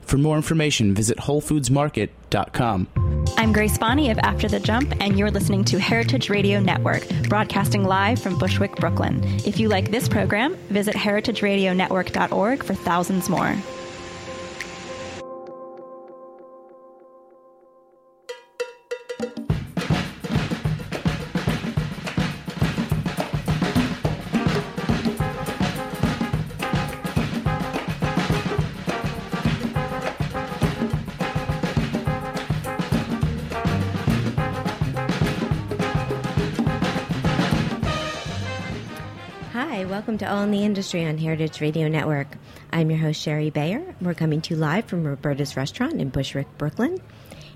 For more information, visit WholeFoodsMarket.com. I'm Grace Bonney of After the Jump, and you're listening to Heritage Radio Network, broadcasting live from Bushwick, Brooklyn. If you like this program, visit HeritageRadioNetwork.org for thousands more. Welcome to All in the Industry on Heritage Radio Network. I'm your host, Shari Bayer. We're coming to you live from Roberta's Restaurant in Bushwick, Brooklyn.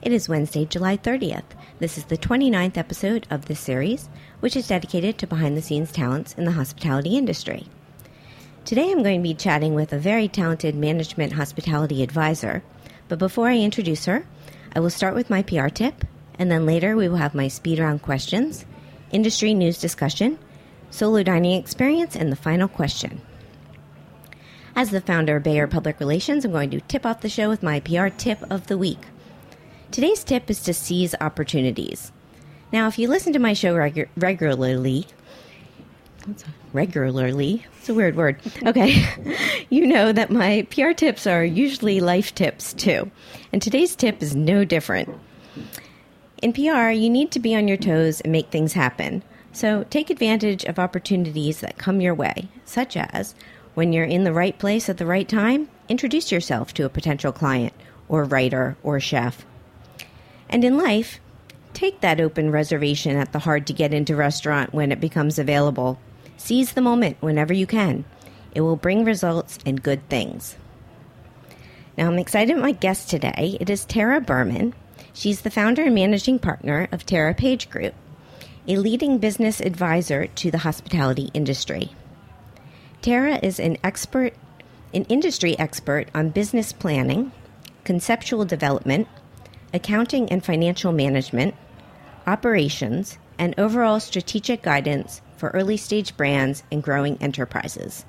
It is Wednesday, July 30th. This is the 29th episode of this series, which is dedicated to behind-the-scenes talents in the hospitality industry. Today I'm going to be chatting with a very talented management hospitality advisor. But before I introduce her, I will start with my PR tip, and then later we will have my speed round questions, industry news discussion, solo dining experience, and the final question. As the founder of Bayer Public Relations, I'm going to tip off the show with my PR tip of the week. Today's tip is to seize opportunities. Now, if you listen to my show regularly, it's a weird word, okay, you know that my PR tips are usually life tips too. And today's tip is no different. In PR, you need to be on your toes and make things happen. So take advantage of opportunities that come your way, such as when you're in the right place at the right time, introduce yourself to a potential client or writer or chef. And in life, take that open reservation at the hard-to-get-into restaurant when it becomes available. Seize the moment whenever you can. It will bring results and good things. Now, I'm excited about my guest today. It is Tara Berman. She's the founder and managing partner of TaraPaige Group, a leading business advisor to the hospitality industry. Tara is an industry expert on business planning, conceptual development, accounting and financial management, operations, and overall strategic guidance for early-stage brands and growing enterprises.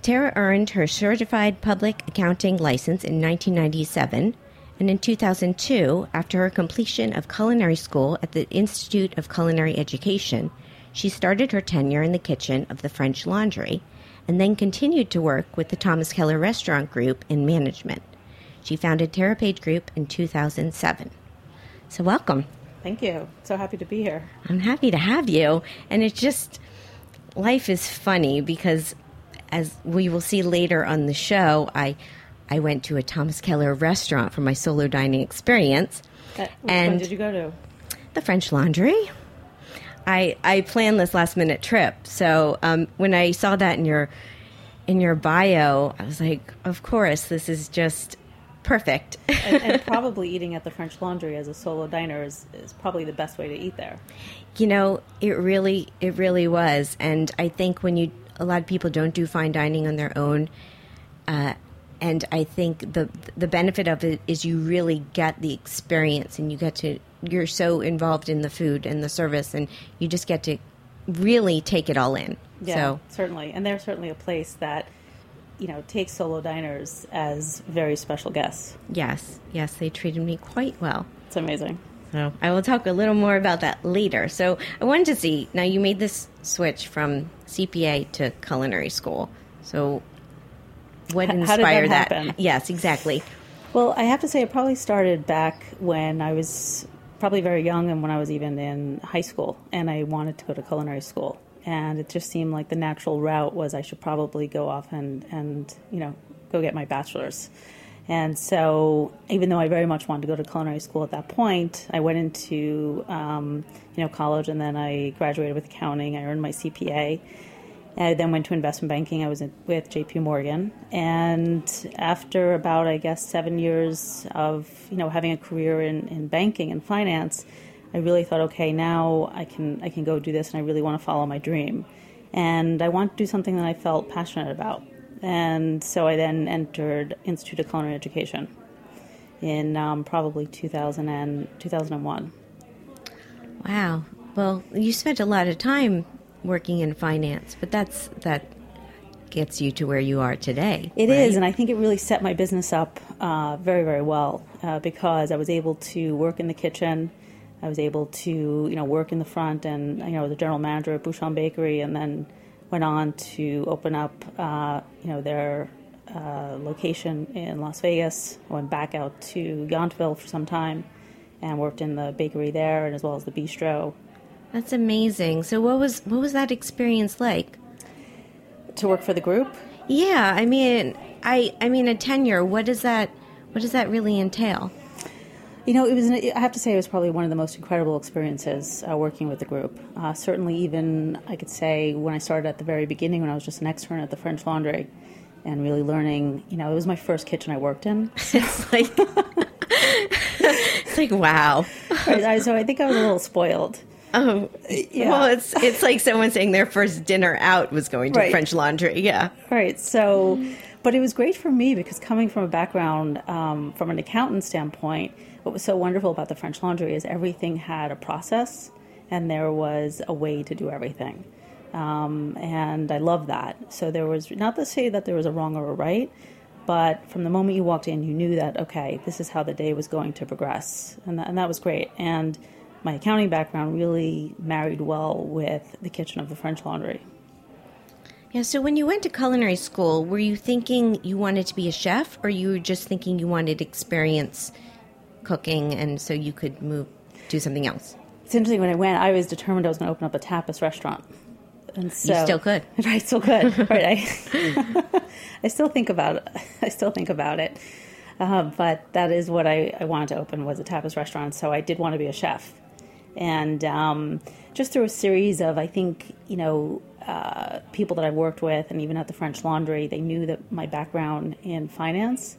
Tara earned her certified public accounting license in 1997, and in 2002, after her completion of culinary school at the Institute of Culinary Education, she started her tenure in the kitchen of the French Laundry and then continued to work with the Thomas Keller Restaurant Group in management. She founded TaraPaige Group in 2007. So welcome. Thank you. So happy to be here. I'm happy to have you. And it's just, life is funny because, as we will see later on the show, I went to a Thomas Keller restaurant for my solo dining experience. Which one did you go to? The French Laundry. I planned this last minute trip, so when I saw that in your bio, I was like, of course, this is just perfect. and probably eating at the French Laundry as a solo diner is probably the best way to eat there. You know, it really was, and I think a lot of people don't do fine dining on their own. And I think the benefit of it is you really get the experience, and you're so involved in the food and the service, and you just get to really take it all in. Yeah, so. Certainly. And they're certainly a place that you know, take solo diners as very special guests. Yes. Yes, they treated me quite well. It's amazing. So I will talk a little more about that later. So I wanted to see, now you made this switch from CPA to culinary school. So what inspired that? Happen? Yes, exactly. Well, I have to say it probably started back when I was probably very young and when I was even in high school, and I wanted to go to culinary school. And it just seemed like the natural route was I should probably go off and you know, go get my bachelor's. And so even though I very much wanted to go to culinary school at that point, I went into you know, college, and then I graduated with accounting. I earned my CPA. I then went to investment banking. I was with J.P. Morgan. And after about, 7 years of, you know, having a career in banking and finance, I really thought, okay, now I can go do this, and I really want to follow my dream. And I want to do something that I felt passionate about. And so I then entered Institute of Culinary Education in probably 2001. Wow. Well, you spent a lot of time working in finance, but that gets you to where you are today. It is, and I think it really set my business up very, very well because I was able to work in the kitchen. I was able to, you know, work in the front, and you know, the general manager at Bouchon Bakery, and then went on to open up, you know, their location in Las Vegas. I went back out to Yountville for some time, and worked in the bakery there, and as well as the bistro. That's amazing. So what was that experience like? To work for the group? Yeah, I mean, I mean a tenure. What does that really entail? You know, I have to say it was probably one of the most incredible experiences working with the group. Certainly even, I could say, when I started at the very beginning, when I was just an extern at the French Laundry and really learning, you know, it was my first kitchen I worked in. It's like, wow. Right, so I think I was a little spoiled. Oh, yeah. Well, it's like someone saying their first dinner out was going to French Laundry. Yeah. Right. So, but it was great for me because coming from a background, from an accountant standpoint, what was so wonderful about the French Laundry is everything had a process, and there was a way to do everything. And I love that. So there was, not to say that there was a wrong or a right, but from the moment you walked in, you knew that, okay, this is how the day was going to progress. And that was great. And my accounting background really married well with the kitchen of the French Laundry. Yeah, so when you went to culinary school, were you thinking you wanted to be a chef, or you were just thinking you wanted experience cooking, and so you could do something else? It's interesting. When I went, I was determined I was going to open up a tapas restaurant, and so you still could, right? Still could, right? I still think about it, but that is what I wanted to open, was a tapas restaurant. So I did want to be a chef, and just through a series of, I think, you know, people that I worked with, and even at the French Laundry, they knew that my background in finance.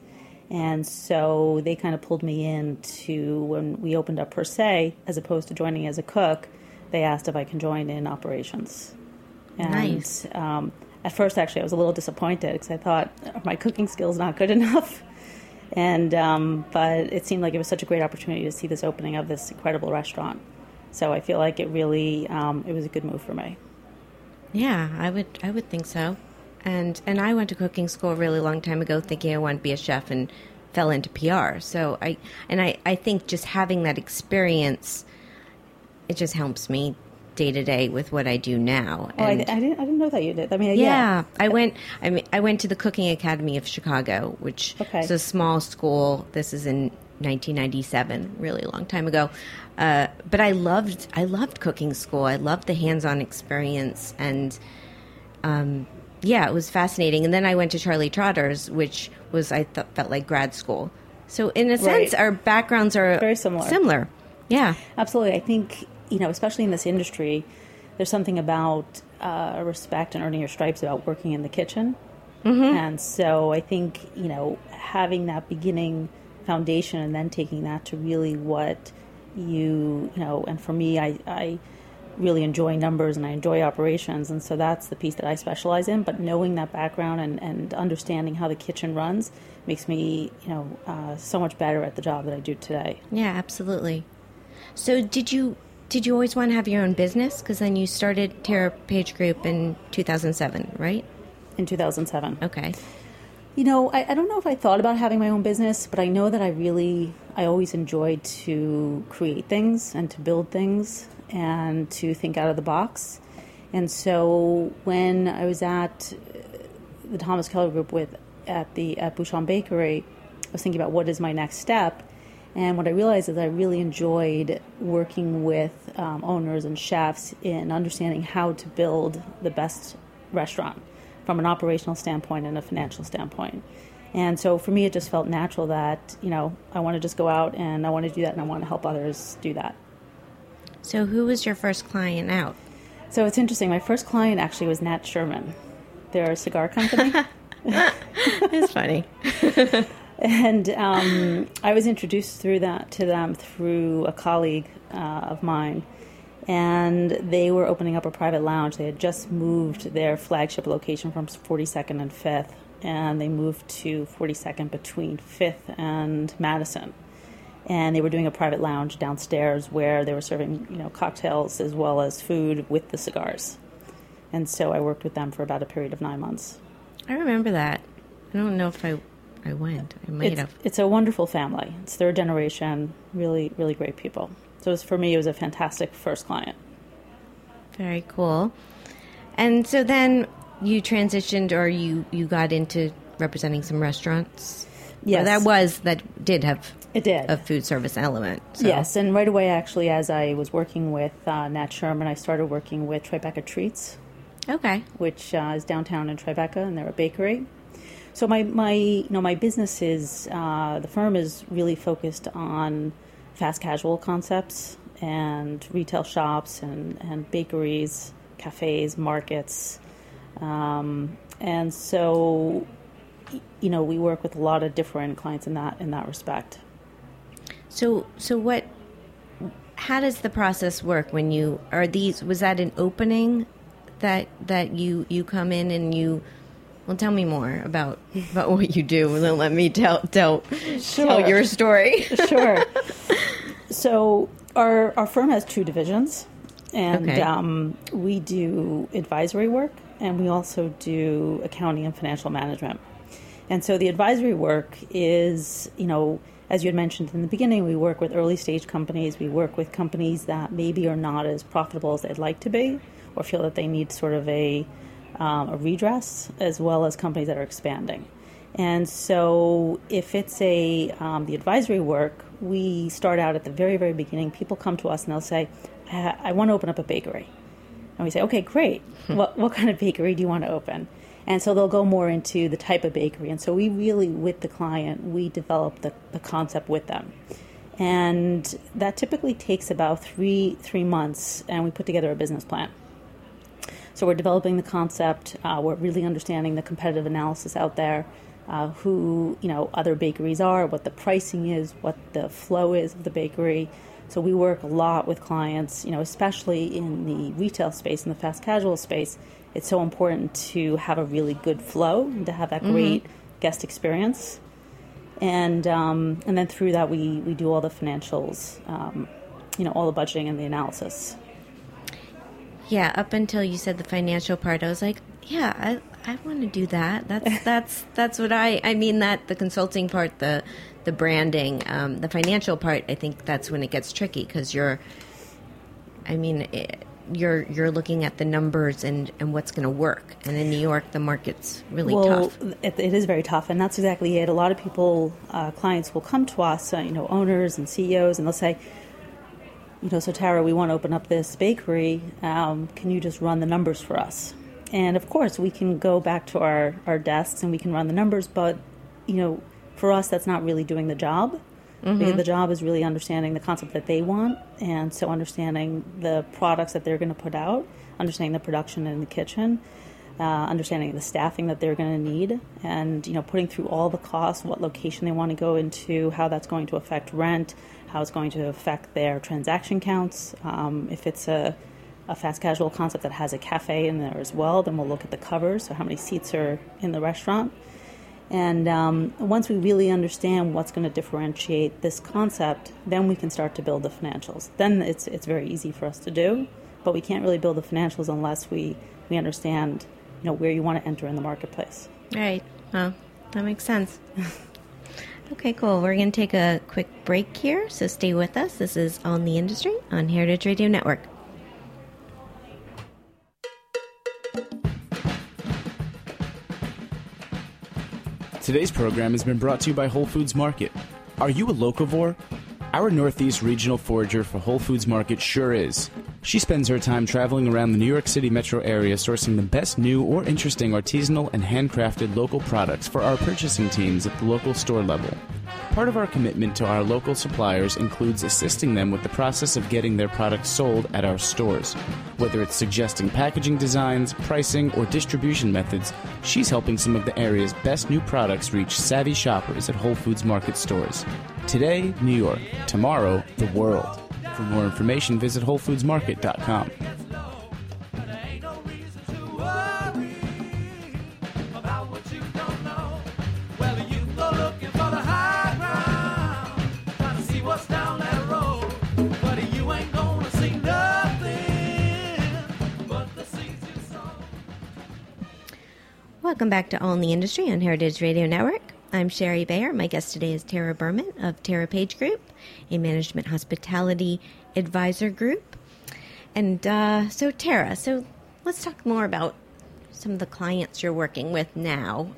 And so they kind of pulled me in to, when we opened up per se, as opposed to joining as a cook, they asked if I can join in operations. And, nice. At first, actually, I was a little disappointed because I thought, are my cooking skills not good enough? And but it seemed like it was such a great opportunity to see this opening of this incredible restaurant. So I feel like it really, it was a good move for me. Yeah, I would think so. And I went to cooking school a really long time ago thinking I wanted to be a chef and fell into PR. So I think just having that experience, it just helps me day to day with what I do now. Oh, and I didn't know that you did. I mean, yeah. I went to the Cooking Academy of Chicago, which is a small school. This is in 1997, really long time ago. But I loved cooking school. I loved the hands-on experience, and yeah, it was fascinating. And then I went to Charlie Trotter's, which was, felt like grad school. So in a sense, our backgrounds are very similar. Yeah. Absolutely. I think, you know, especially in this industry, there's something about respect and earning your stripes about working in the kitchen. Mm-hmm. And so I think, you know, having that beginning foundation and then taking that to really what you know, and for me, I really enjoy numbers and I enjoy operations, and so that's the piece that I specialize in. But knowing that background and understanding how the kitchen runs makes me, you know, so much better at the job that I do today. Yeah, absolutely. So did you always want to have your own business? Because then you started TaraPaige Group in 2007, right? In 2007. Okay. You know, I don't know if I thought about having my own business, but I know that I always enjoyed to create things and to build things and to think out of the box. And so when I was at the Thomas Keller Group at Bouchon Bakery, I was thinking about what is my next step. And what I realized is I really enjoyed working with owners and chefs in understanding how to build the best restaurant from an operational standpoint and a financial standpoint. And so for me, it just felt natural that, you know, I want to just go out and I want to do that and I want to help others do that. So who was your first client out? So it's interesting. My first client actually was Nat Sherman. They're a cigar company. It's funny. And I was introduced to them through a colleague of mine. And they were opening up a private lounge. They had just moved their flagship location from 42nd and 5th, and they moved to 42nd between 5th and Madison. And they were doing a private lounge downstairs where they were serving, you know, cocktails as well as food with the cigars. And so I worked with them for about a period of 9 months. I remember that. I don't know if I went. I might have. It's a wonderful family. It's third generation. Really, really great people. So for me, it was a fantastic first client. Very cool. And so then you transitioned, or you got into representing some restaurants? Yes. Or that did have a food service element. So. Yes, and right away, actually, as I was working with Nat Sherman, I started working with Tribeca Treats. Okay. Which is downtown in Tribeca, and they're a bakery. So my business is, the firm is really focused on fast casual concepts and retail shops and bakeries, cafes, markets. And so, you know, we work with a lot of different clients in that respect. So how does the process work when was that an opening that you come in and you, well, tell me more about what you do, and then let me tell your story. Sure. So our firm has two divisions, and okay. We do advisory work, and we also do accounting and financial management. And so the advisory work is, you know, as you had mentioned in the beginning, we work with early stage companies. We work with companies that maybe are not as profitable as they'd like to be, or feel that they need sort of a redress, as well as companies that are expanding. And so if it's the advisory work, we start out at the very, very beginning. People come to us and they'll say, I want to open up a bakery. And we say, okay, great. What kind of bakery do you want to open? And so they'll go more into the type of bakery. And so we really, with the client, we develop the concept with them. And that typically takes about three months, and we put together a business plan. So we're developing the concept. We're really understanding the competitive analysis out there, who, you know, other bakeries are, what the pricing is, what the flow is of the bakery. So we work a lot with clients, you know, especially in the retail space, in the fast casual space. It's so important to have a really good flow, to have that great guest experience. And then through that, we do all the financials, you know, all the budgeting and the analysis. Yeah, up until you said the financial part, I was like, yeah, I want to do that. That's what I mean, that the consulting part, the branding, the financial part, I think that's when it gets tricky, because you're looking at the numbers and what's going to work. And in New York, the market's really tough. It is very tough, and that's exactly it. A lot of people, clients will come to us, you know, owners and CEOs, and they'll say, you know, so Tara, we want to open up this bakery. Can you just run the numbers for us? And of course, we can go back to our desks and we can run the numbers. But, you know, for us, that's not really doing the job. Mm-hmm. Because the job is really understanding the concept that they want. And so understanding the products that they're going to put out, understanding the production in the kitchen, understanding the staffing that they're going to need, and, you know, putting through all the costs, what location they want to go into, how that's going to affect rent, how it's going to affect their transaction counts. If it's a fast casual concept that has a cafe in there as well, then we'll look at the covers, so how many seats are in the restaurant. And once we really understand what's going to differentiate this concept, then we can start to build the financials. Then it's very easy for us to do, but we can't really build the financials unless we understand, you know, where you want to enter in the marketplace. Right. Well, That makes sense. Okay, cool. We're going to take a quick break here, so stay with us. This is All in the Industry on Heritage Radio Network. Today's program has been brought to you by Whole Foods Market. Are you a locavore? Our Northeast regional forager for Whole Foods Market sure is. She spends her time traveling around the New York City metro area sourcing the best new or interesting artisanal and handcrafted local products for our purchasing teams at the local store level. Part of our commitment to our local suppliers includes assisting them with the process of getting their products sold at our stores. Whether it's suggesting packaging designs, pricing, or distribution methods, she's helping some of the area's best new products reach savvy shoppers at Whole Foods Market stores. Today, New York. Tomorrow, the world. For more information, visit WholeFoodsMarket.com. Welcome back to All in the Industry on Heritage Radio Network. I'm Shari Bayer. My guest today is Tara Berman of TaraPaige Group, a management hospitality advisor group. And so Tara, let's talk more about some of the clients you're working with now.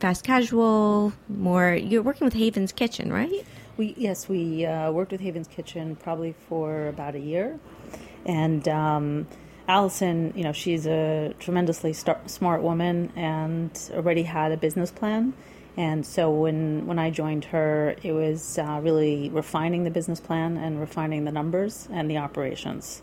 Fast casual, more. You're working with Haven's Kitchen, right? Yes, we worked with Haven's Kitchen probably for about a year, and Allison, you know, she's a tremendously smart woman and already had a business plan. And so when I joined her, it was really refining the business plan and refining the numbers and the operations.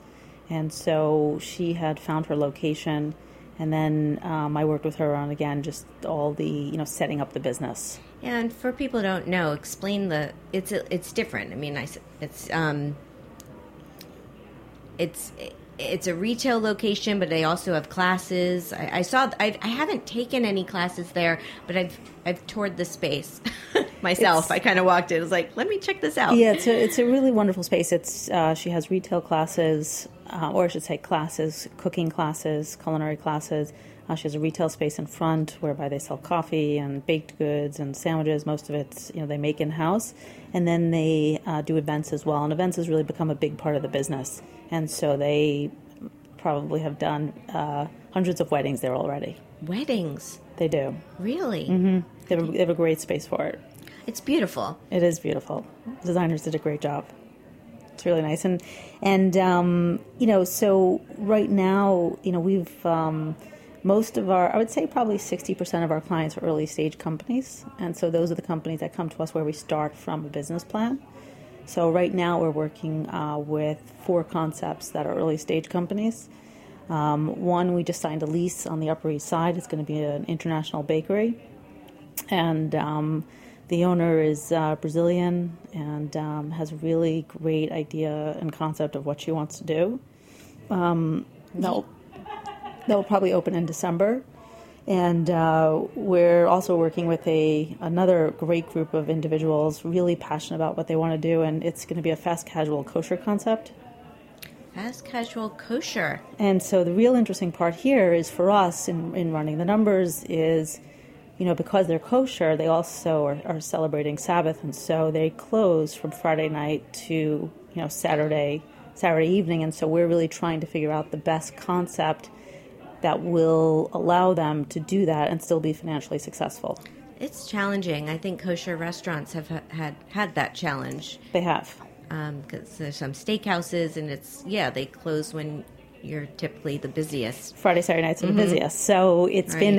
And so she had found her location, and then I worked with her on, again, just all the, you know, setting up the business. And for people who don't know, explain it's different. I mean, It's a retail location, but they also have classes. I haven't taken any classes there, but I've toured the space myself. I kind of walked in. I was like, let me check this out. Yeah, it's a really wonderful space. It's she has retail classes, or I should say classes, cooking classes, culinary classes. She has a retail space in front whereby they sell coffee and baked goods and sandwiches. Most of it, you know, they make in-house. And then they do events as well. And events has really become a big part of the business. And so they probably have done hundreds of weddings there already. Weddings? They do. Really? Mm-hmm. They have a great space for it. It's beautiful. It is beautiful. Designers did a great job. It's really nice. And you know, so right now, you know, we've... most of our, I would say probably 60% of our clients are early stage companies. And so those are the companies that come to us where we start from a business plan. So right now we're working with 4 concepts that are early stage companies. One, we just signed a lease on the Upper East Side. It's going to be an international bakery. And the owner is Brazilian and has a really great idea and concept of what she wants to do. That will probably open in December. And we're also working with another great group of individuals really passionate about what they want to do, and it's going to be a fast casual kosher concept. Fast casual kosher. And so the real interesting part here is for us in running the numbers is, you know, because they're kosher, they also are celebrating Sabbath, and so they close from Friday night to, you know, Saturday evening, and so we're really trying to figure out the best concept that will allow them to do that and still be financially successful. It's challenging. I think kosher restaurants have had that challenge. They have. Because there's some steakhouses, and they close when you're typically the busiest. Friday, Saturday nights are the busiest. So it's been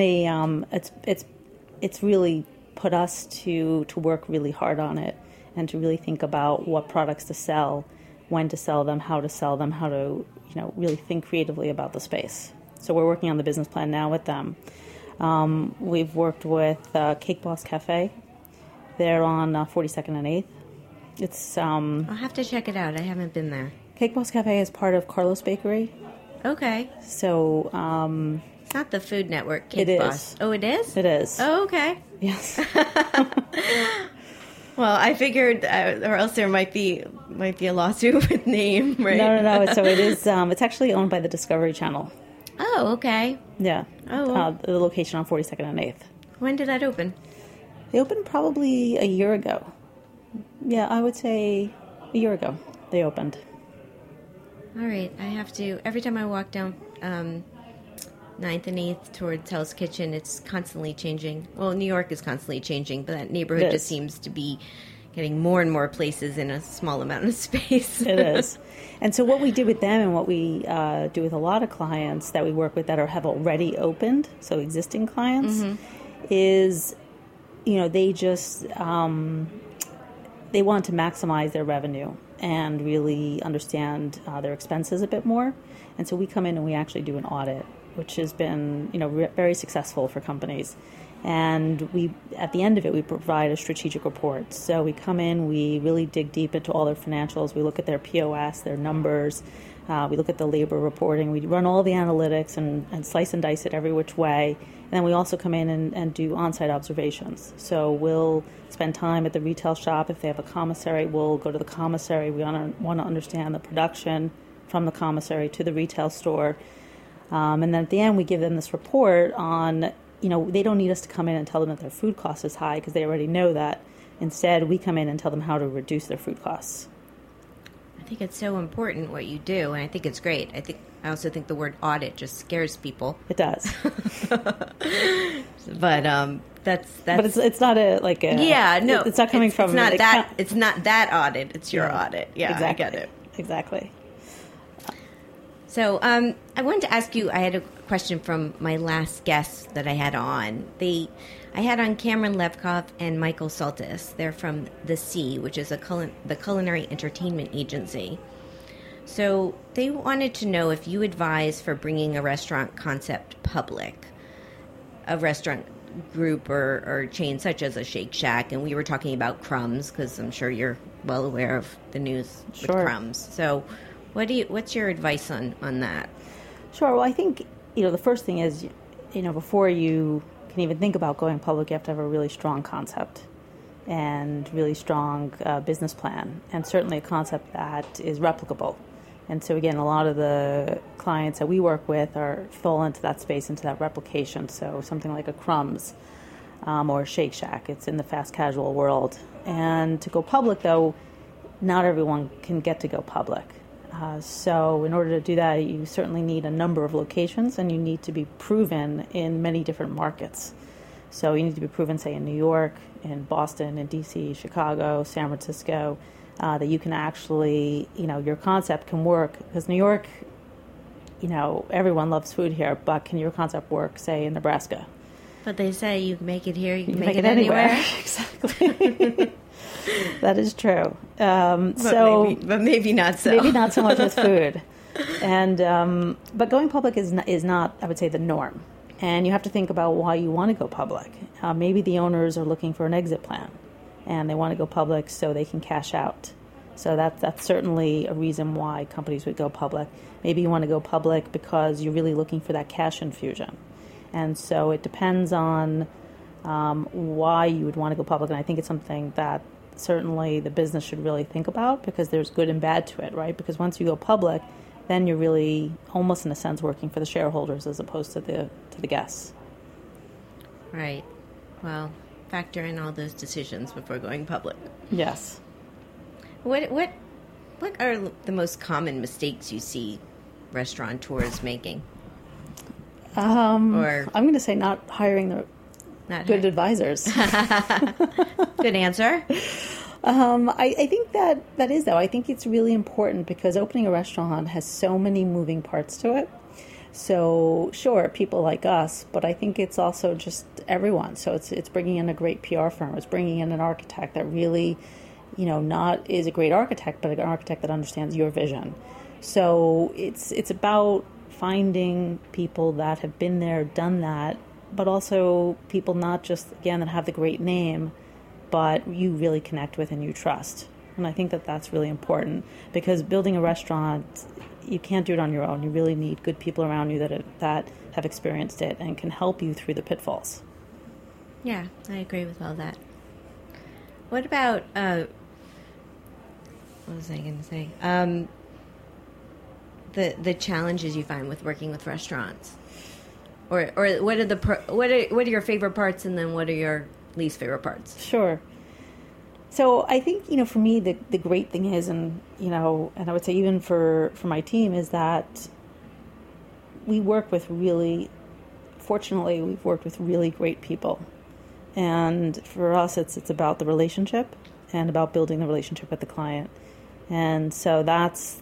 it's really put us to work really hard on it and to really think about what products to sell, when to sell them, how to sell them, how to, you know, really think creatively about the space. So we're working on the business plan now with them. We've worked with Cake Boss Cafe. They're on 42nd and 8th. It's I'll have to check it out. I haven't been there. Cake Boss Cafe is part of Carlos Bakery. Okay. So it's not the Food Network Cake Boss. It is. Oh, it is? It is. Oh, okay. Yes. Well, I figured, or else there might be a lawsuit with name, right? No. So it is. It's actually owned by the Discovery Channel. Oh, okay. Yeah. Oh, well. The location on 42nd and 8th. When did that open? They opened probably a year ago. Yeah, I would say a year ago they opened. All right. I have to, every time I walk down 9th and 8th towards Hell's Kitchen, it's constantly changing. Well, New York is constantly changing, but that neighborhood just seems to be getting more and more places in a small amount of space. It is. And so what we did with them and what we do with a lot of clients that we work with that are, have already opened, so existing clients, is, you know, they just, they want to maximize their revenue and really understand their expenses a bit more. And so we come in and we actually do an audit, which has been, you know, very successful for companies. And we, at the end of it, we provide a strategic report. So we come in, we really dig deep into all their financials. We look at their POS, their numbers. We look at the labor reporting. We run all the analytics and slice and dice it every which way. And then we also come in and do on-site observations. So we'll spend time at the retail shop. If they have a commissary, we'll go to the commissary. We want to understand the production from the commissary to the retail store. And then at the end, we give them this report on, you know, they don't need us to come in and tell them that their food cost is high because they already know that. Instead, we come in and tell them how to reduce their food costs. I think it's so important what you do, and I think it's great. I also think the word audit just scares people. It does. But that's. But it's not a like a. Yeah, no, it's not coming from. It's not that. It's not that audit. It's your audit. Yeah, exactly. I get it. Exactly. So I wanted to ask you, I had a question from my last guest that I had on. I had on Cameron Levkoff and Michael Saltis. They're from The Sea, which is the Culinary Entertainment Agency. So they wanted to know if you advise for bringing a restaurant concept public, a restaurant group or chain such as a Shake Shack. And we were talking about Crumbs because I'm sure you're well aware of the news with Crumbs. So what's your advice on that? Sure. Well, I think, you know, the first thing is, you know, before you can even think about going public, you have to have a really strong concept and really strong business plan, and certainly a concept that is replicable. And so, again, a lot of the clients that we work with fall into that space, into that replication. So something like a Crumbs or a Shake Shack. It's in the fast casual world. And to go public, though, not everyone can get to go public. So in order to do that, you certainly need a number of locations, and you need to be proven in many different markets. So you need to be proven, say, in New York, in Boston, in D.C., Chicago, San Francisco, that you can actually, you know, your concept can work. Because New York, you know, everyone loves food here, but can your concept work, say, in Nebraska? But they say you make it here, you can make it anywhere. Exactly. That is true. But maybe not so. Maybe not so much with food. And but going public is not, I would say, the norm. And you have to think about why you want to go public. Maybe the owners are looking for an exit plan, and they want to go public so they can cash out. So that's certainly a reason why companies would go public. Maybe you want to go public because you're really looking for that cash infusion. And so it depends on why you would want to go public. And I think it's something that certainly the business should really think about, because there's good and bad to it, right? Because once you go public, then you're really almost in a sense working for the shareholders as opposed to the guests. Right. Well, factor in all those decisions before going public. Yes. What are the most common mistakes you see restaurateurs making? I'm going to say not hiring the good advisors. Good answer. I think that is, though. I think it's really important because opening a restaurant has so many moving parts to it. So, sure, people like us, but I think it's also just everyone. So it's bringing in a great PR firm. It's bringing in an architect that really, you know, not is a great architect, but an architect that understands your vision. So it's about finding people that have been there, done that, but also people not just, again, that have the great name, but you really connect with and you trust. And I think that that's really important, because building a restaurant, you can't do it on your own. You really need good people around you that have experienced it and can help you through the pitfalls. Yeah, I agree with all that. What about, what was I going to say? The challenges you find with working with restaurants? Or what are your favorite parts, and then what are your least favorite parts? Sure. So I think, for me, the great thing is, and I would say even for my team, is that we work with fortunately, we've worked with really great people. And for us, it's about the relationship and about building the relationship with the client. And so that's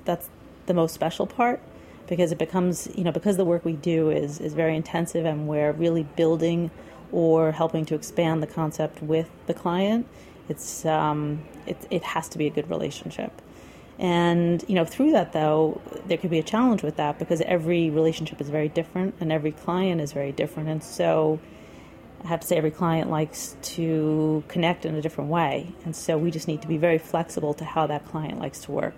the most special part, because it becomes, because the work we do is very intensive, and we're really building or helping to expand the concept with the client. It has to be a good relationship. And, through that, though, there could be a challenge with that, because every relationship is very different and every client is very different. And so I have to say every client likes to connect in a different way. And so we just need to be very flexible to how that client likes to work.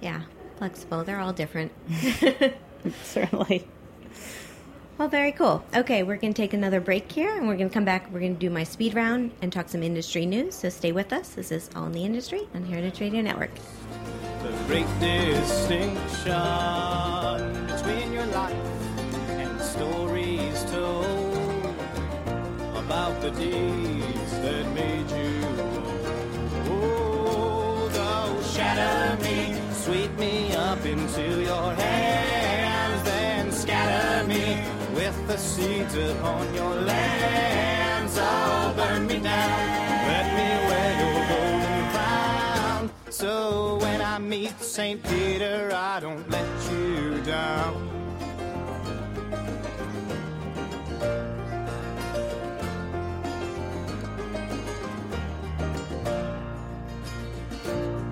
Yeah, flexible. They're all different. Certainly. Well, very cool. Okay, we're going to take another break here, and we're going to come back. We're going to do my speed round and talk some industry news, so stay with us. This is All in the Industry on Heritage Radio Network. The great distinction between your life and the stories told about the deeds that made you old. Oh, shatter me, sweep me up into your hands, then scatter me with the seeds upon your lands. Oh, burn me down, let me wear your golden crown. So when I meet St. Peter, I don't let you down.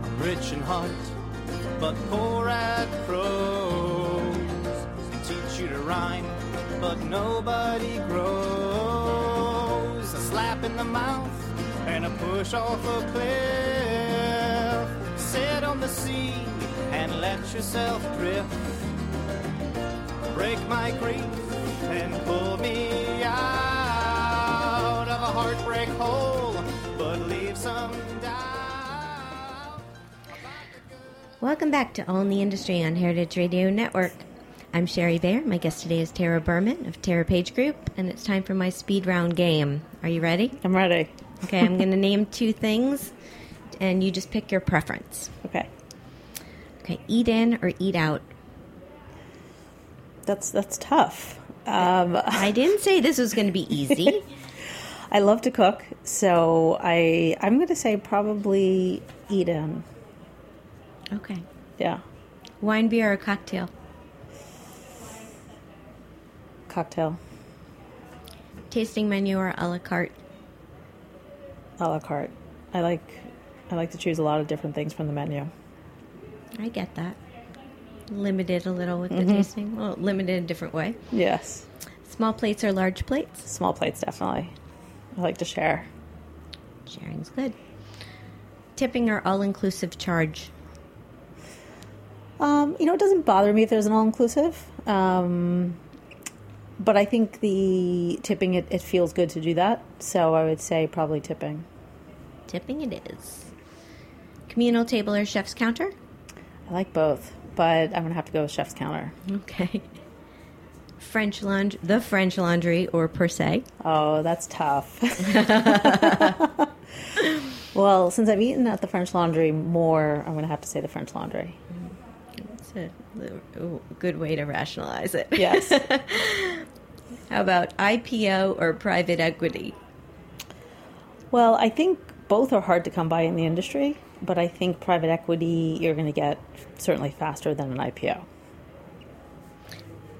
I'm rich in heart, but poor at prose. They teach you to rhyme, but nobody grows. A slap in the mouth and a push off a cliff. Sit on the sea and let yourself drift. Break my grief and pull me out of a heartbreak hole, but leave some doubt. Welcome back to All in the Industry on Heritage Radio Network. I'm Shari Bayer. My guest today is Tara Berman of TaraPaige Group, and it's time for my speed round game. Are you ready? I'm ready. Okay, I'm going to name two things, and you just pick your preference. Okay. Okay, eat in or eat out? That's tough. I didn't say this was going to be easy. I love to cook, so I'm going to say probably eat in. Okay. Yeah. Wine, beer, or cocktail? Cocktail. Tasting menu or a la carte? A la carte. I like to choose a lot of different things from the menu. I get that. Limited a little with the tasting. Well, limited in a different way. Yes. Small plates or large plates? Small plates, definitely. I like to share. Sharing's good. Tipping or all-inclusive charge? It doesn't bother me if there's an all-inclusive. But I think the tipping, it feels good to do that. So I would say probably tipping. Tipping it is. Communal table or chef's counter? I like both, but I'm going to have to go with chef's counter. Okay. The French Laundry or Per Se? Oh, that's tough. Well, since I've eaten at the French Laundry more, I'm going to have to say the French Laundry. A good way to rationalize it. Yes. How about IPO or private equity? Well, I think both are hard to come by in the industry, but I think private equity you're going to get certainly faster than an IPO.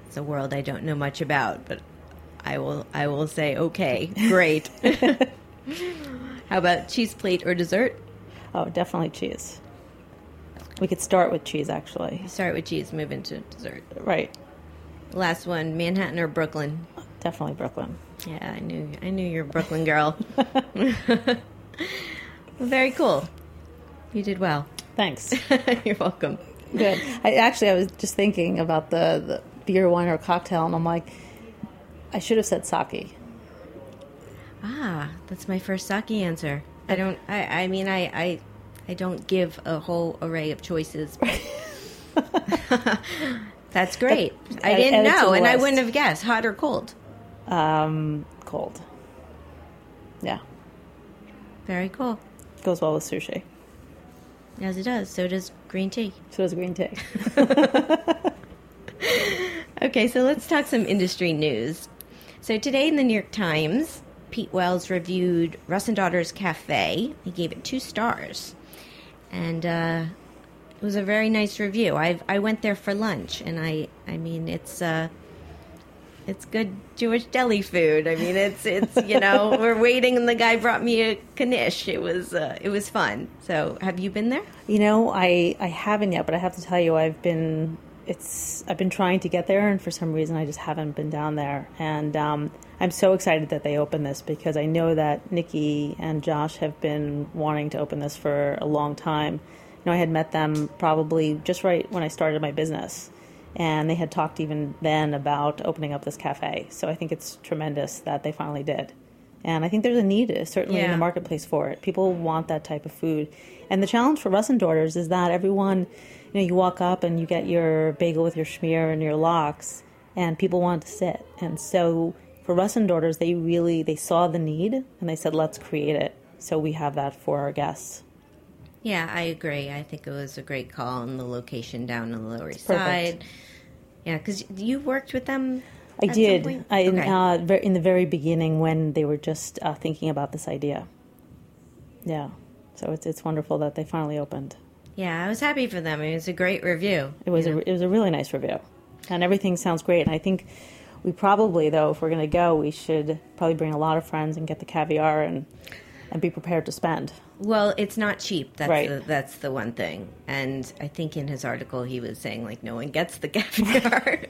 It's a world I don't know much about, but I will say, okay, great. How about cheese plate or dessert? Oh, definitely cheese. We could start with cheese, actually. Start with cheese, move into dessert. Right. Last one, Manhattan or Brooklyn? Definitely Brooklyn. Yeah, I knew you're a Brooklyn girl. Very cool. You did well. Thanks. You're welcome. Good. I was just thinking about the beer, wine, or cocktail, and I'm like, I should have said sake. Ah, that's my first sake answer. I don't give a whole array of choices. That's great. I didn't know, and I wouldn't have guessed. Hot or cold? Cold. Yeah. Very cool. Goes well with sushi. As it does. So does green tea. Okay, so let's talk some industry news. So today in the New York Times, Pete Wells reviewed Russ and Daughters Cafe. He gave it 2 stars. And it was a very nice review. I went there for lunch, and I mean, it's good Jewish deli food. I mean, it's you know, we're waiting, and the guy brought me a knish. It was fun. So, have you been there? You know, I haven't yet, but I have to tell you, I've been trying to get there, and for some reason, I just haven't been down there. And I'm so excited that they opened this, because I know that Nikki and Josh have been wanting to open this for a long time. You know, I had met them probably just right when I started my business, and they had talked even then about opening up this cafe. So I think it's tremendous that they finally did. And I think there's a need, certainly, in the marketplace for it. People want that type of food. And the challenge for Russ and Daughters is that everyone, you know, you walk up and you get your bagel with your schmear and your lox, and people want to sit. And so for Russ and Daughters, they saw the need, and they said, let's create it. So we have that for our guests. Yeah, I agree. I think it was a great call, and the location down on the Lower East Side. Yeah, because you worked with them. I did. In the very beginning, when they were just thinking about this idea. Yeah, so it's wonderful that they finally opened. Yeah, I was happy for them. It was a great review. It was a really nice review, and everything sounds great. And I think we probably, though, if we're going to go, we should probably bring a lot of friends and get the caviar and be prepared to spend. Well, it's not cheap. That's the one thing. And I think in his article he was saying, like, no one gets the caviar.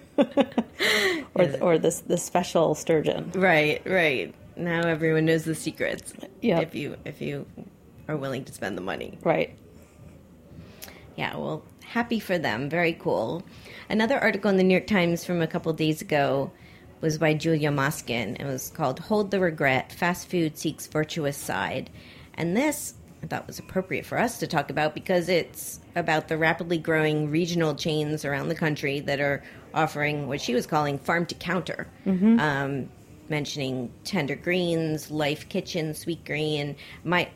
or the special sturgeon. Right. Now everyone knows the secrets. Yeah. If you are willing to spend the money. Right. Yeah, well, happy for them. Very cool. Another article in the New York Times from a couple days ago was by Julia Moskin. It was called Hold the Regret, Fast Food Seeks Virtuous Side. And this, I thought, was appropriate for us to talk about, because it's about the rapidly growing regional chains around the country that are offering what she was calling farm-to-counter, mentioning Tender Greens, Life Kitchen, Sweet Green. My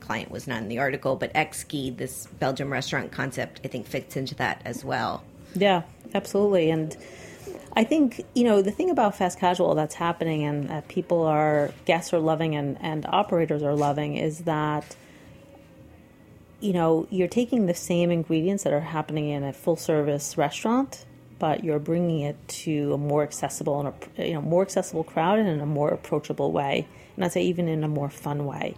client was not in the article, but Exki, this Belgian restaurant concept, I think fits into that as well. Yeah, absolutely. And I think, you know, the thing about fast casual that's happening, and that guests are loving and operators are loving, is that, you know, you're taking the same ingredients that are happening in a full service restaurant, but you're bringing it to a more accessible crowd and in a more approachable way. And I'd say even in a more fun way.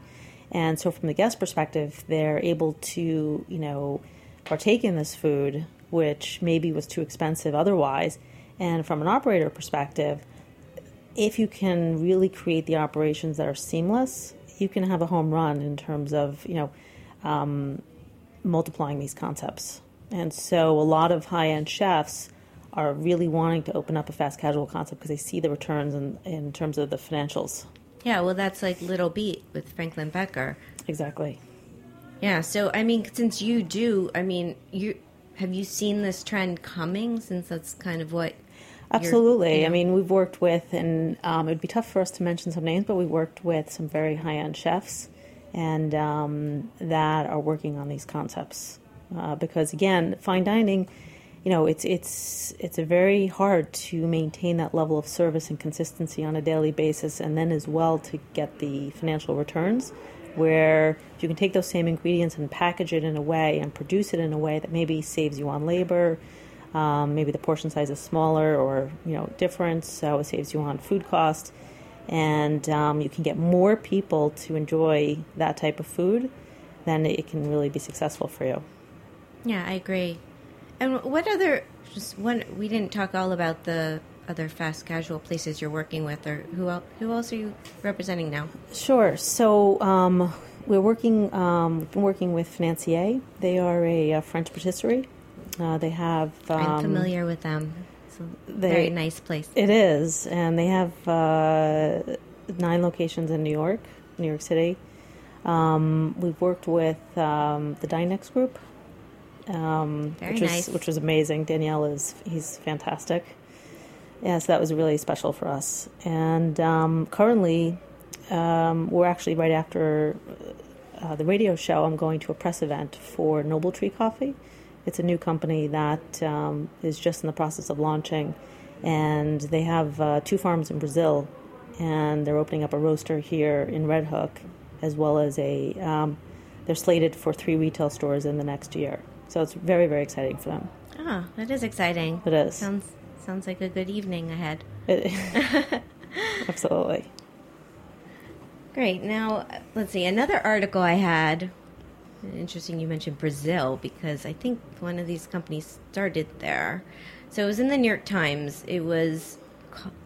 And so from the guest perspective, they're able to, you know, partake in this food, which maybe was too expensive otherwise. And from an operator perspective, if you can really create the operations that are seamless, you can have a home run in terms of, you know, multiplying these concepts. And so a lot of high-end chefs are really wanting to open up a fast casual concept because they see the returns in terms of the financials. Yeah, well, that's like Little Beat with Franklin Becker. Exactly. Yeah, so, I mean, since you do, I mean, have you seen this trend coming, since that's kind of what... Absolutely. You know. I mean, we've worked with, and it would be tough for us to mention some names, but we worked with some very high-end chefs and that are working on these concepts. Because, again, fine dining, you know, it's very hard to maintain that level of service and consistency on a daily basis, and then as well to get the financial returns, where you can take those same ingredients and package it in a way and produce it in a way that maybe saves you on labor. Maybe the portion size is smaller or, you know, different, so it saves you on food cost. And you can get more people to enjoy that type of food, then it can really be successful for you. Yeah, I agree. And we didn't talk all about the other fast casual places you're working with, or who else are you representing now? Sure. So we've been working with Financier. They are a French patisserie. They have... I'm familiar with them. It's a very nice place. It is. And they have 9 locations in New York City. We've worked with the Dinex Group, which was amazing. Danielle he's fantastic. Yeah, so that was really special for us. And currently, We're actually right after the radio show, I'm going to a press event for Noble Tree Coffee. It's a new company that is just in the process of launching, and they have two farms in Brazil, and they're opening up a roaster here in Red Hook, as well as a they're slated for 3 retail stores in the next year. So it's very, very exciting for them. Oh, that is exciting. It is. Sounds like a good evening ahead. Absolutely. Great. Now, let's see. Another article I had, interesting you mentioned Brazil, because I think one of these companies started there. So it was in the New York Times. It was,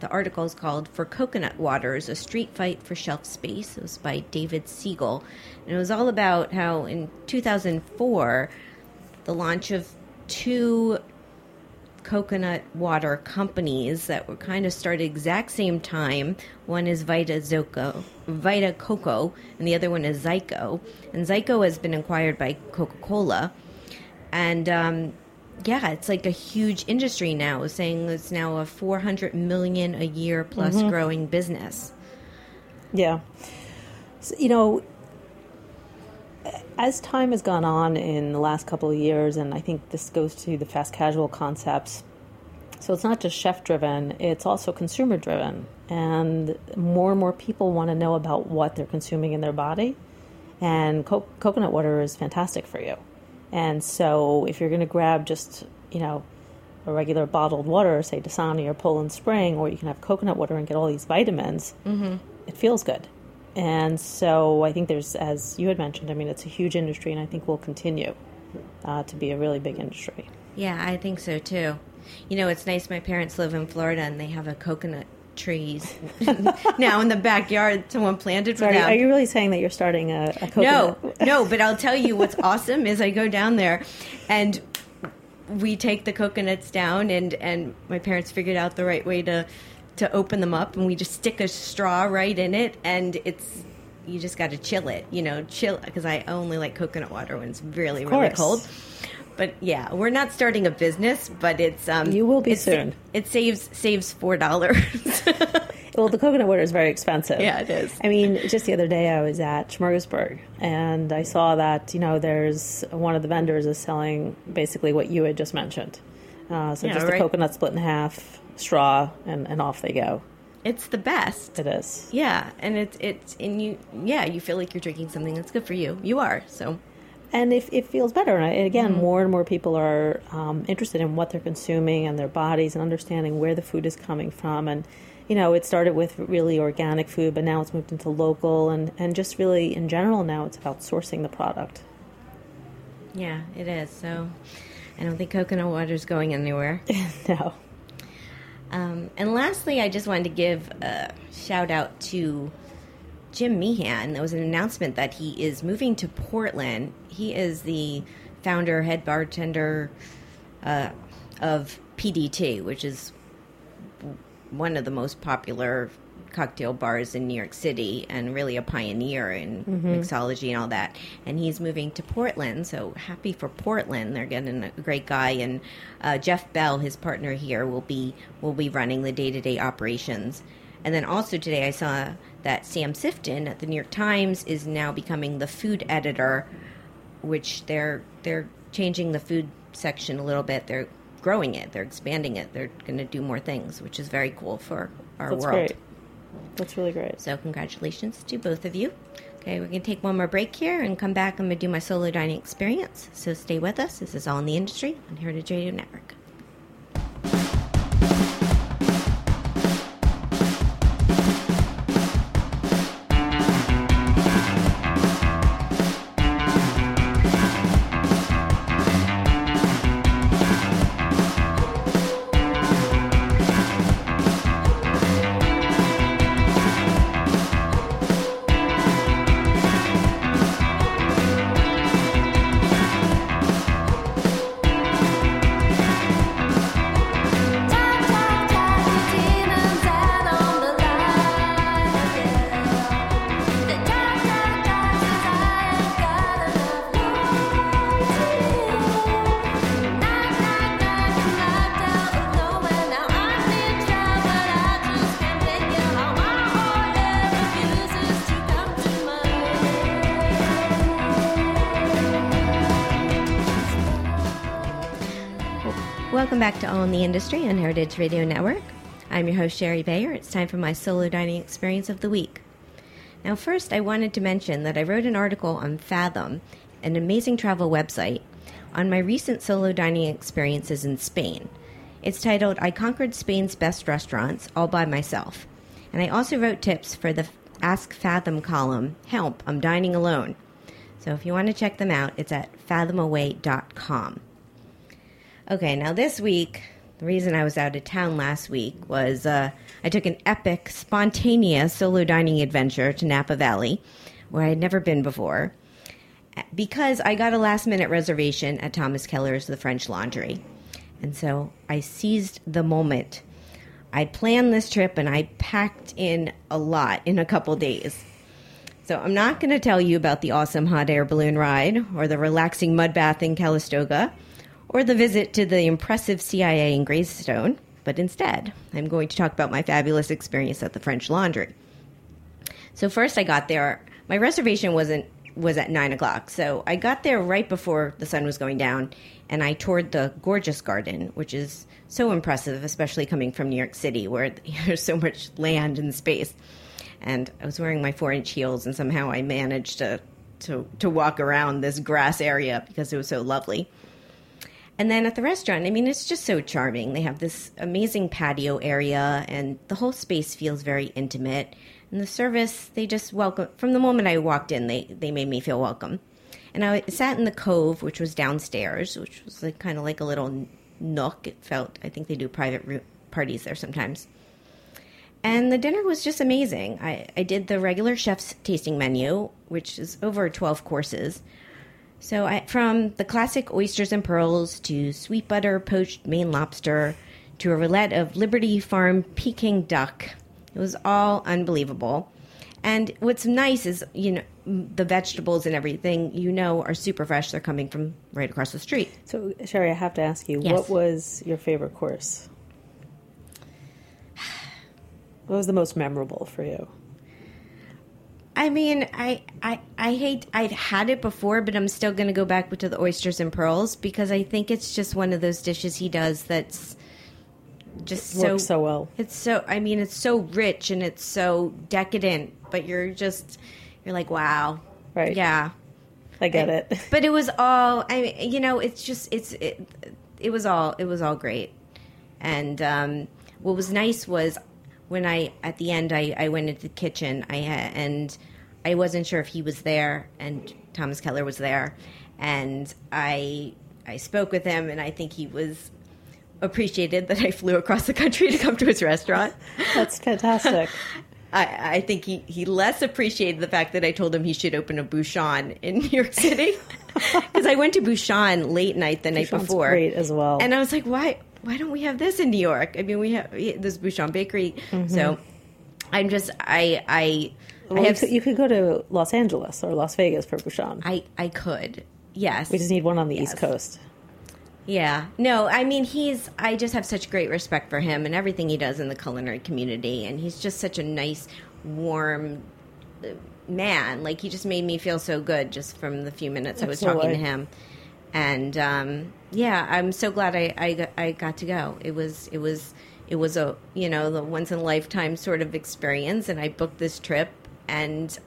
the article is called For Coconut Waters, a Street Fight for Shelf Space. It was by David Siegel. And it was all about how in 2004, the launch of 2 coconut water companies that were kind of started exact same time. One is Vita Coco, and the other one is Zico. And Zico has been acquired by Coca-Cola. And yeah, it's like a huge industry now, saying it's now a $400 million a year plus growing business. Yeah. So, you know, as time has gone on in the last couple of years, and I think this goes to the fast casual concepts, so it's not just chef-driven, it's also consumer-driven. And more people want to know about what they're consuming in their body. And coconut water is fantastic for you. And so if you're going to grab just, you know, a regular bottled water, say Dasani or Poland Spring, or you can have coconut water and get all these vitamins, it feels good. And so I think there's, as you had mentioned, I mean, it's a huge industry, and I think we'll continue to be a really big industry. Yeah, I think so, too. You know, it's nice. My parents live in Florida, and they have a coconut trees now in the backyard someone planted for them. Are you really saying that you're starting a coconut? No, but I'll tell you what's awesome is I go down there, and we take the coconuts down, and my parents figured out the right way to open them up, and we just stick a straw right in it, and it's, you just got to chill it, you know, because I only like coconut water when it's really, really cold. But yeah, we're not starting a business, but it's you will be soon. It saves $4. Well, the coconut water is very expensive. Yeah, it is. I mean, just the other day I was at Smorgasburg, and I saw that, you know, there's one of the vendors is selling basically what you had just mentioned. A coconut split in half, straw, and off they go. It's the best. It is. Yeah, and you feel like you're drinking something that's good for you. You are, so. And it feels better. And again, more and more people are interested in what they're consuming and their bodies and understanding where the food is coming from. And, you know, it started with really organic food, but now it's moved into local. And just really, in general, now it's about sourcing the product. Yeah, it is. So I don't think coconut water is going anywhere. No. And lastly, I just wanted to give a shout out to Jim Meehan. There was an announcement that he is moving to Portland. He is the founder, head bartender of PDT, which is one of the most popular cocktail bars in New York City, and really a pioneer in mixology and all that. And he's moving to Portland, so happy for Portland. They're getting a great guy, and Jeff Bell, his partner here, will be running the day-to-day operations. And then also today I saw that Sam Sifton at the New York Times is now becoming the food editor, which they're changing the food section a little bit. They're growing it. They're expanding it. They're going to do more things, which is very cool for our world. That's great. That's really great. So congratulations to both of you. Okay, we're going to take one more break here and come back. I'm going to do my solo dining experience. So stay with us. This is All in the Industry on Heritage Radio Network. Welcome back to All in the Industry on Heritage Radio Network. I'm your host, Shari Bayer. It's time for my solo dining experience of the week. Now, first, I wanted to mention that I wrote an article on Fathom, an amazing travel website, on my recent solo dining experiences in Spain. It's titled, I Conquered Spain's Best Restaurants All by Myself. And I also wrote tips for the Ask Fathom column, Help, I'm Dining Alone. So if you want to check them out, it's at fathomaway.com. Okay, now this week, the reason I was out of town last week was I took an epic, spontaneous solo dining adventure to Napa Valley, where I had never been before, because I got a last-minute reservation at Thomas Keller's The French Laundry. And so I seized the moment. I planned this trip, and I packed in a lot in a couple days. So I'm not going to tell you about the awesome hot air balloon ride, or the relaxing mud bath in Calistoga, or the visit to the impressive CIA in Greystone, but instead, I'm going to talk about my fabulous experience at the French Laundry. So first I got there. My reservation was at 9 o'clock, so I got there right before the sun was going down, and I toured the gorgeous garden, which is so impressive, especially coming from New York City, where there's so much land and space. And I was wearing my 4-inch heels, and somehow I managed to walk around this grass area because it was so lovely. And then at the restaurant, I mean, it's just so charming. They have this amazing patio area, and the whole space feels very intimate. And the service, they just welcome. From the moment I walked in, they made me feel welcome. And I sat in the cove, which was downstairs, which was like, kind of like a little nook. It felt, I think they do private parties there sometimes. And the dinner was just amazing. I did the regular chef's tasting menu, which is over 12 courses. So from the classic oysters and pearls to sweet butter poached Maine lobster to a roulette of Liberty Farm Peking duck, it was all unbelievable. And what's nice is, you know, the vegetables and everything, you know, are super fresh. They're coming from right across the street. So, Shari, I have to ask you, yes. What was your favorite course? What was the most memorable for you? I mean, I'd had it before, but I'm still going to go back to the oysters and pearls because I think it's just one of those dishes he does that's just works so well. It's so, I mean, it's so rich and it's so decadent, but you're like, wow. Right. Yeah. I get it. But it was all, I mean, you know, it's just, it was all great. And what was nice was, when at the end, I went into the kitchen and I wasn't sure if he was there and Thomas Keller was there. And I spoke with him, and I think he was appreciated that I flew across the country to come to his restaurant. That's fantastic. I think he less appreciated the fact that I told him he should open a Bouchon in New York City. Because I went to Bouchon late night the night before. Great as well. And I was like, why don't we have this in New York? I mean, we have this Bouchon Bakery. Mm-hmm. So I'm just, you could go to Los Angeles or Las Vegas for Bouchon. I could, yes. We just need one on the East Coast. Yeah. No, I mean, I just have such great respect for him and everything he does in the culinary community. And he's just such a nice, warm man. Like, he just made me feel so good just from the few minutes I was talking to him. And, yeah, I'm so glad I got to go. It was a, you know, the once in a lifetime sort of experience, and I booked this trip, and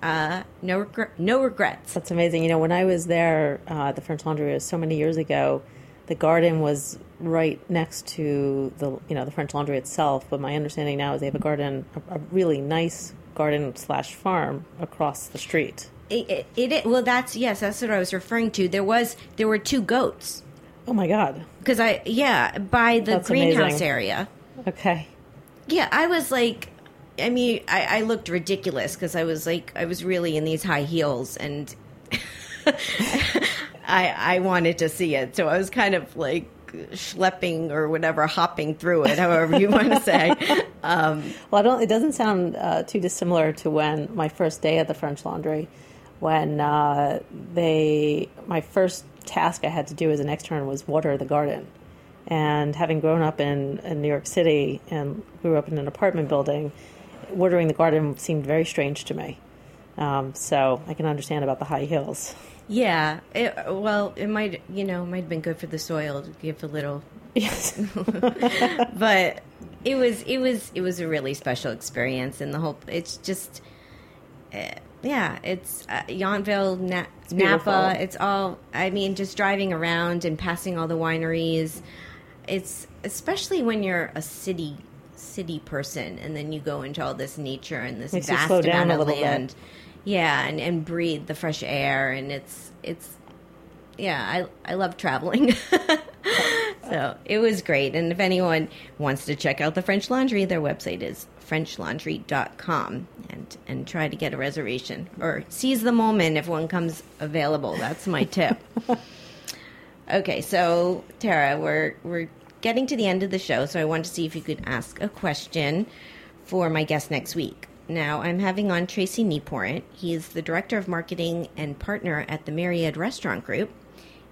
no regrets. That's amazing. You know, when I was there at the French Laundry, it was so many years ago. The garden was right next to the French Laundry itself. But my understanding now is they have a garden, a really nice garden / farm across the street. That's what I was referring to. There were 2 goats. Oh my God! Because by the greenhouse area. Okay. Yeah, I was like, I mean, I looked ridiculous because I was like, I was really in these high heels, and I wanted to see it, so I was kind of like schlepping or whatever, hopping through it, however you want to say. Well, it doesn't sound too dissimilar to when my first day at the French Laundry, when my first task I had to do as an extern was water the garden. And having grown up in New York City and grew up in an apartment building, watering the garden seemed very strange to me. So I can understand about the high heels. Yeah. It might have been good for the soil to give a little Yes. But it was a really special experience, and the whole Yountville, Napa. It's all, I mean, just driving around and passing all the wineries. It's especially when you're a city person, and then you go into all this nature and this vast amount of land. Yeah, and breathe the fresh air, and I love traveling. So it was great. And if anyone wants to check out the French Laundry, their website is frenchtlaundry.com, and try to get a reservation or seize the moment if one comes available. That's my tip. Okay, so Tara, we're getting to the end of the show, so I want to see if you could ask a question for my guest next week. Now, I'm having on Tracy Neporant. He is the Director of Marketing and Partner at the Myriad Restaurant Group,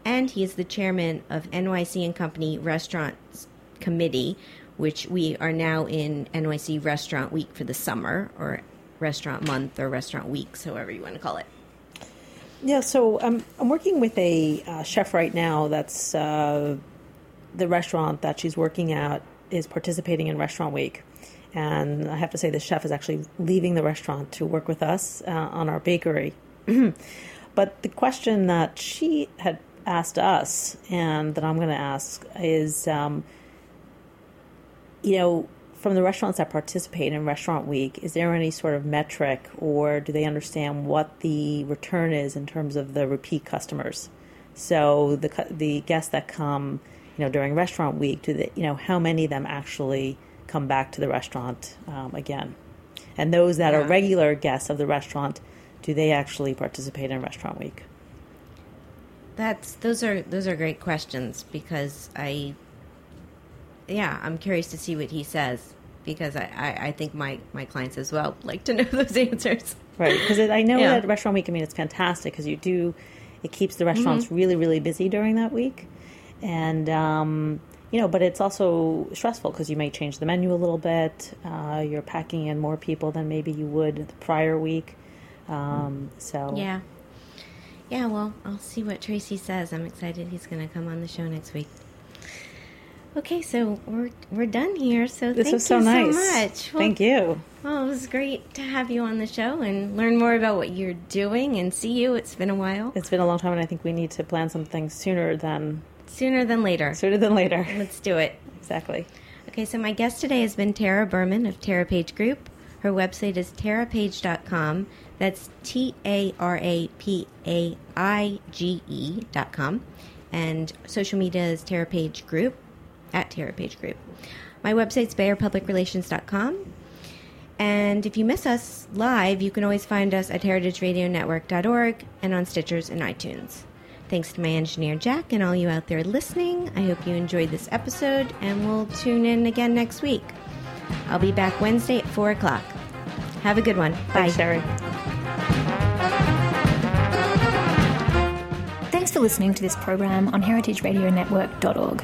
and he is the Chairman of NYC & Company Restaurants Committee, which we are now in NYC Restaurant Week for the summer, or Restaurant Month, or Restaurant Weeks, however you want to call it. Yeah, so I'm working with a chef right now that's the restaurant that she's working at is participating in Restaurant Week. And I have to say, the chef is actually leaving the restaurant to work with us on our bakery. But the question that she had asked us, and that I'm going to ask, is, from the restaurants that participate in Restaurant Week, is there any sort of metric, or do they understand what the return is in terms of the repeat customers? So the guests that come, during Restaurant Week, do they, how many of them actually come back to the restaurant again? And those that are regular guests of the restaurant, do they actually participate in Restaurant Week? Those are great questions, because I'm curious to see what he says, because I think my clients as well like to know those answers. Right, because I know that Restaurant Week, it's fantastic, because it keeps the restaurants really, really busy during that week. And but it's also stressful, because you may change the menu a little bit. You're packing in more people than maybe you would the prior week. Yeah, well, I'll see what Tracy says. I'm excited he's going to come on the show next week. Okay, so we're done here. So this was so nice. So much. Well, thank you. Well, it was great to have you on the show and learn more about what you're doing and see you. It's been a while. It's been a long time, and I think we need to plan something sooner than later. Let's do it. Exactly. Okay, so my guest today has been Tara Berman of TaraPaige Group. Her website is tarapage.com. That's TaraPaige.com. And social media is TaraPaige Group, at TaraPaige Group. My website's BayerPublicRelations.com. And if you miss us live, you can always find us at heritageradionetwork.org and on Stitchers and iTunes. Thanks to my engineer, Jack, and all you out there listening. I hope you enjoyed this episode, and we'll tune in again next week. I'll be back Wednesday at 4 o'clock. Have a good one. Bye. Thanks, Shari. Thanks for listening to this program on heritageradionetwork.org.